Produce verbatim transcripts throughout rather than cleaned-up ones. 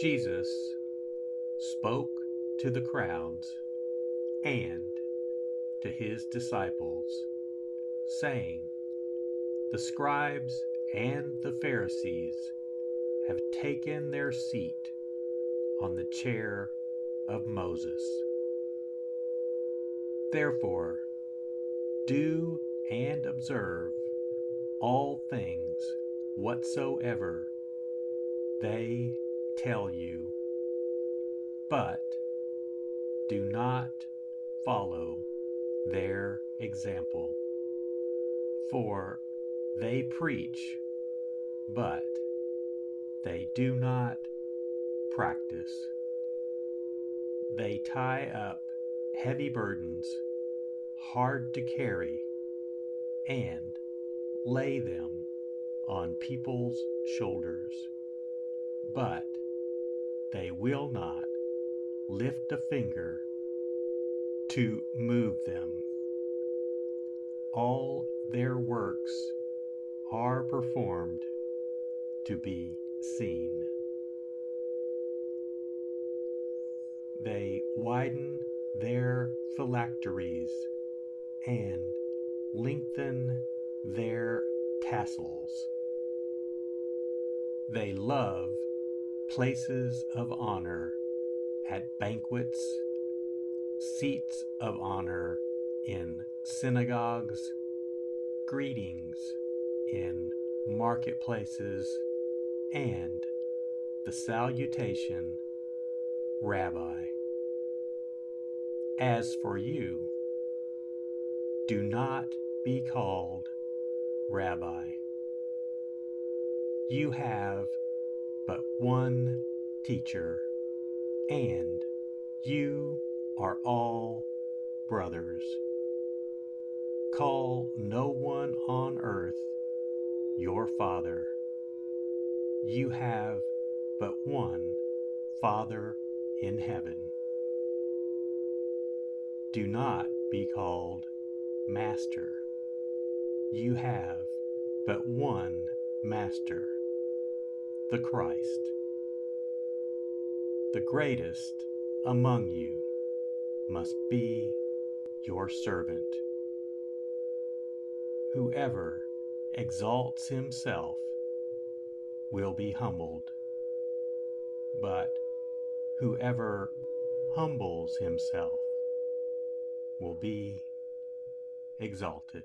Jesus spoke to the crowds and to his disciples, saying, "The scribes and the Pharisees have taken their seat on the chair of Moses. Therefore, do and observe all things whatsoever they tell you, but do not follow their example, for they preach, but they do not practice. They tie up heavy burdens, hard to carry, and lay them on people's shoulders, but they will not lift a finger to move them. All their works are performed to be seen. They widen their phylacteries and lengthen their tassels. They love places of honor at banquets, seats of honor in synagogues, greetings in marketplaces, and the salutation, Rabbi. As for you, do not be called Rabbi. You have but one teacher, and you are all brothers. Call no one on earth your father. You have but one Father in heaven. Do not be called Master. You have but one Master, the Christ. The greatest among you must be your servant. Whoever exalts himself will be humbled, but whoever humbles himself will be exalted.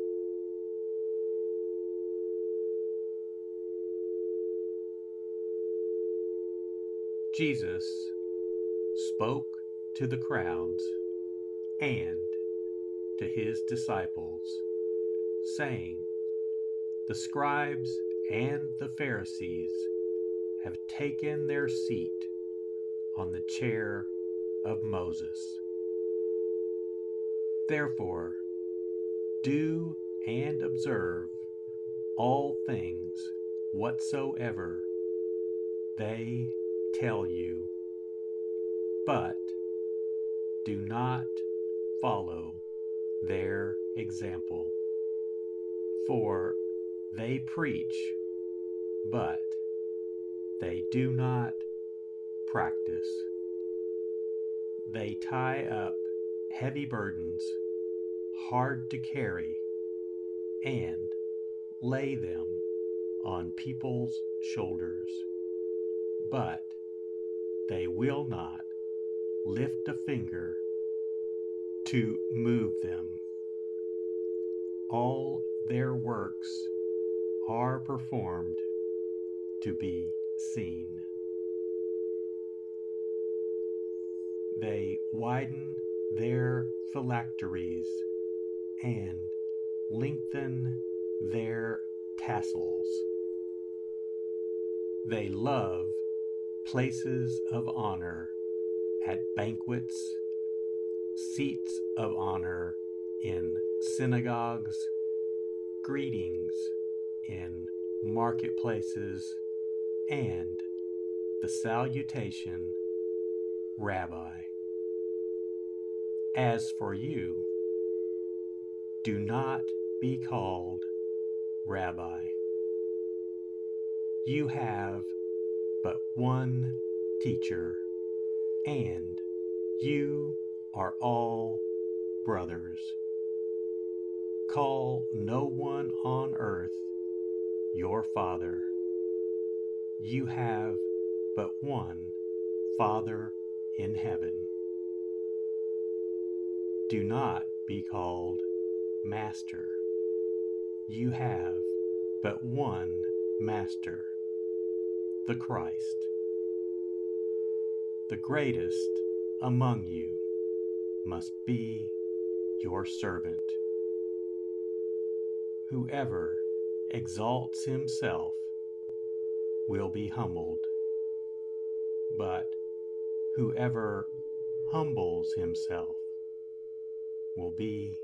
Jesus spoke to the crowds and to his disciples, saying, "The scribes and the Pharisees have taken their seat on the chair of Moses. Therefore, do and observe all things whatsoever they tell you, but do not follow their example, for they preach, but they do not practice. They tie up heavy burdens, hard to carry, and lay them on people's shoulders, but they will not lift a finger to move them. All their works are performed to be seen. They widen their phylacteries and lengthen their tassels. They love places of honor at banquets, seats of honor in synagogues, greetings in marketplaces, and the salutation, Rabbi. As for you, do not be called Rabbi. You have but one teacher, and you are all brothers. Call no one on earth your father. You have but one Father in heaven. Do not be called Master. You have but one Master, the Christ, the greatest among you must be your servant. Whoever exalts himself will be humbled, but whoever humbles himself will be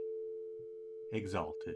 exalted.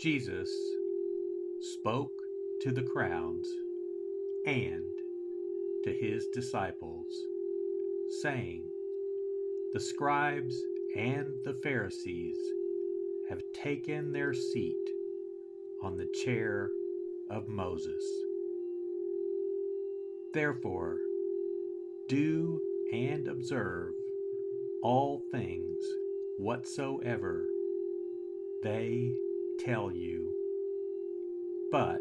Jesus spoke to the crowds and to his disciples, saying, "The scribes and the Pharisees have taken their seat on the chair of Moses. Therefore, do and observe all things whatsoever they tell you, but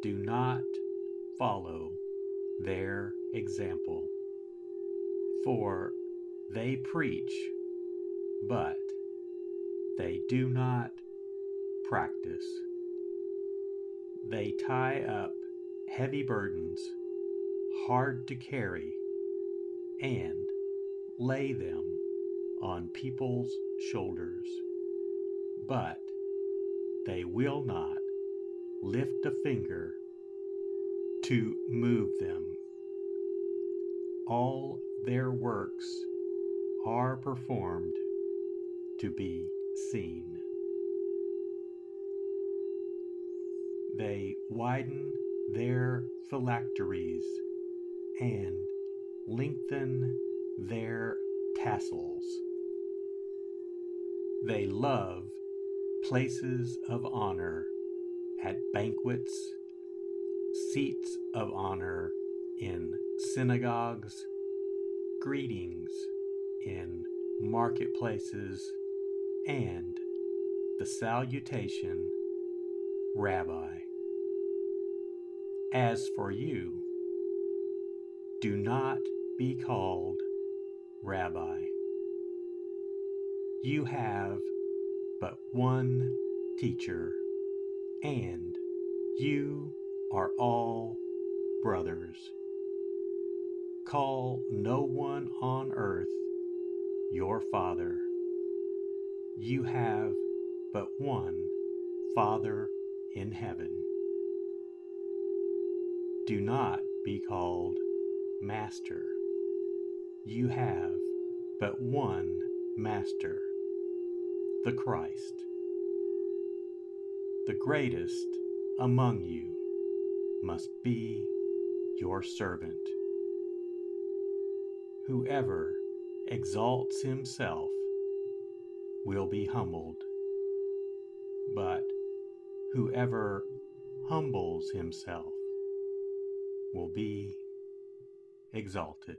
do not follow their example, for they preach, but they do not practice. They tie up heavy burdens, hard to carry, and lay them on people's shoulders, but they will not lift a finger to move them. All their works are performed to be seen. They widen their phylacteries and lengthen their tassels. They love places of honor at banquets, seats of honor in synagogues, greetings in marketplaces, and the salutation, Rabbi. As for you, do not be called Rabbi. You have but one teacher, and you are all brothers. Call no one on earth your father. You have but one Father in heaven. Do not be called Master. You have but one Master, the Christ. The greatest among you must be your servant. Whoever exalts himself will be humbled, but whoever humbles himself will be exalted."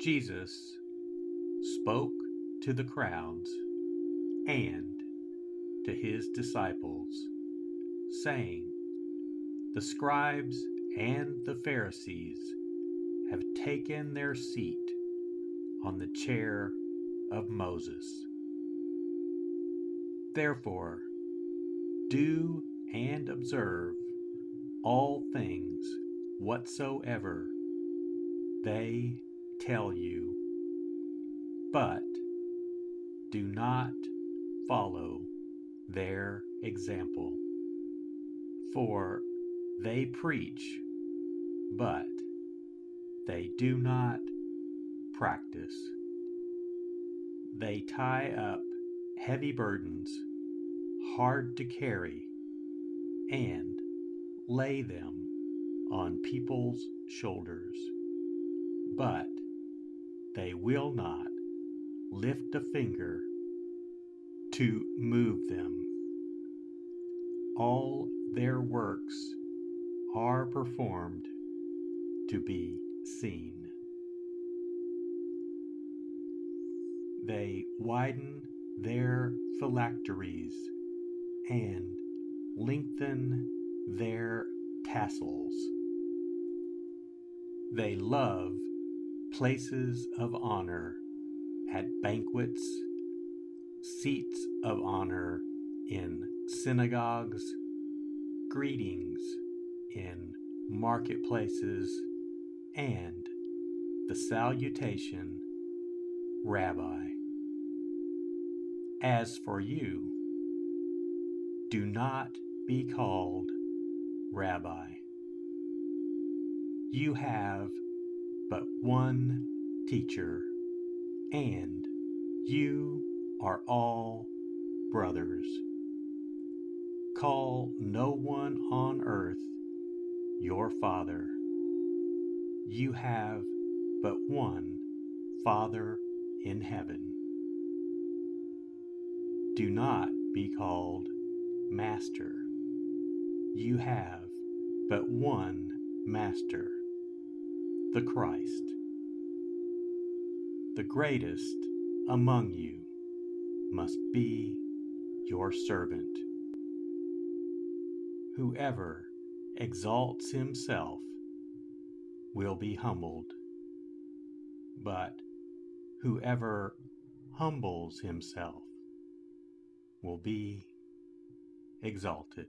Jesus spoke to the crowds and to his disciples, saying, "The scribes and the Pharisees have taken their seat on the chair of Moses. Therefore, do and observe all things whatsoever they tell you, but do not follow their example, for they preach, but they do not practice. They tie up heavy burdens, hard to carry, and lay them on people's shoulders, but they will not lift a finger to move them. All their works are performed to be seen. They widen their phylacteries and lengthen their tassels. They love places of honor at banquets, seats of honor in synagogues, greetings in marketplaces, and the salutation, Rabbi. As for you, do not be called Rabbi. You have but one teacher, and you are all brothers. Call no one on earth your father. You have but one Father in heaven. Do not be called Master. You have but one Master, the Christ. The greatest among you must be your servant. Whoever exalts himself will be humbled, but whoever humbles himself will be exalted."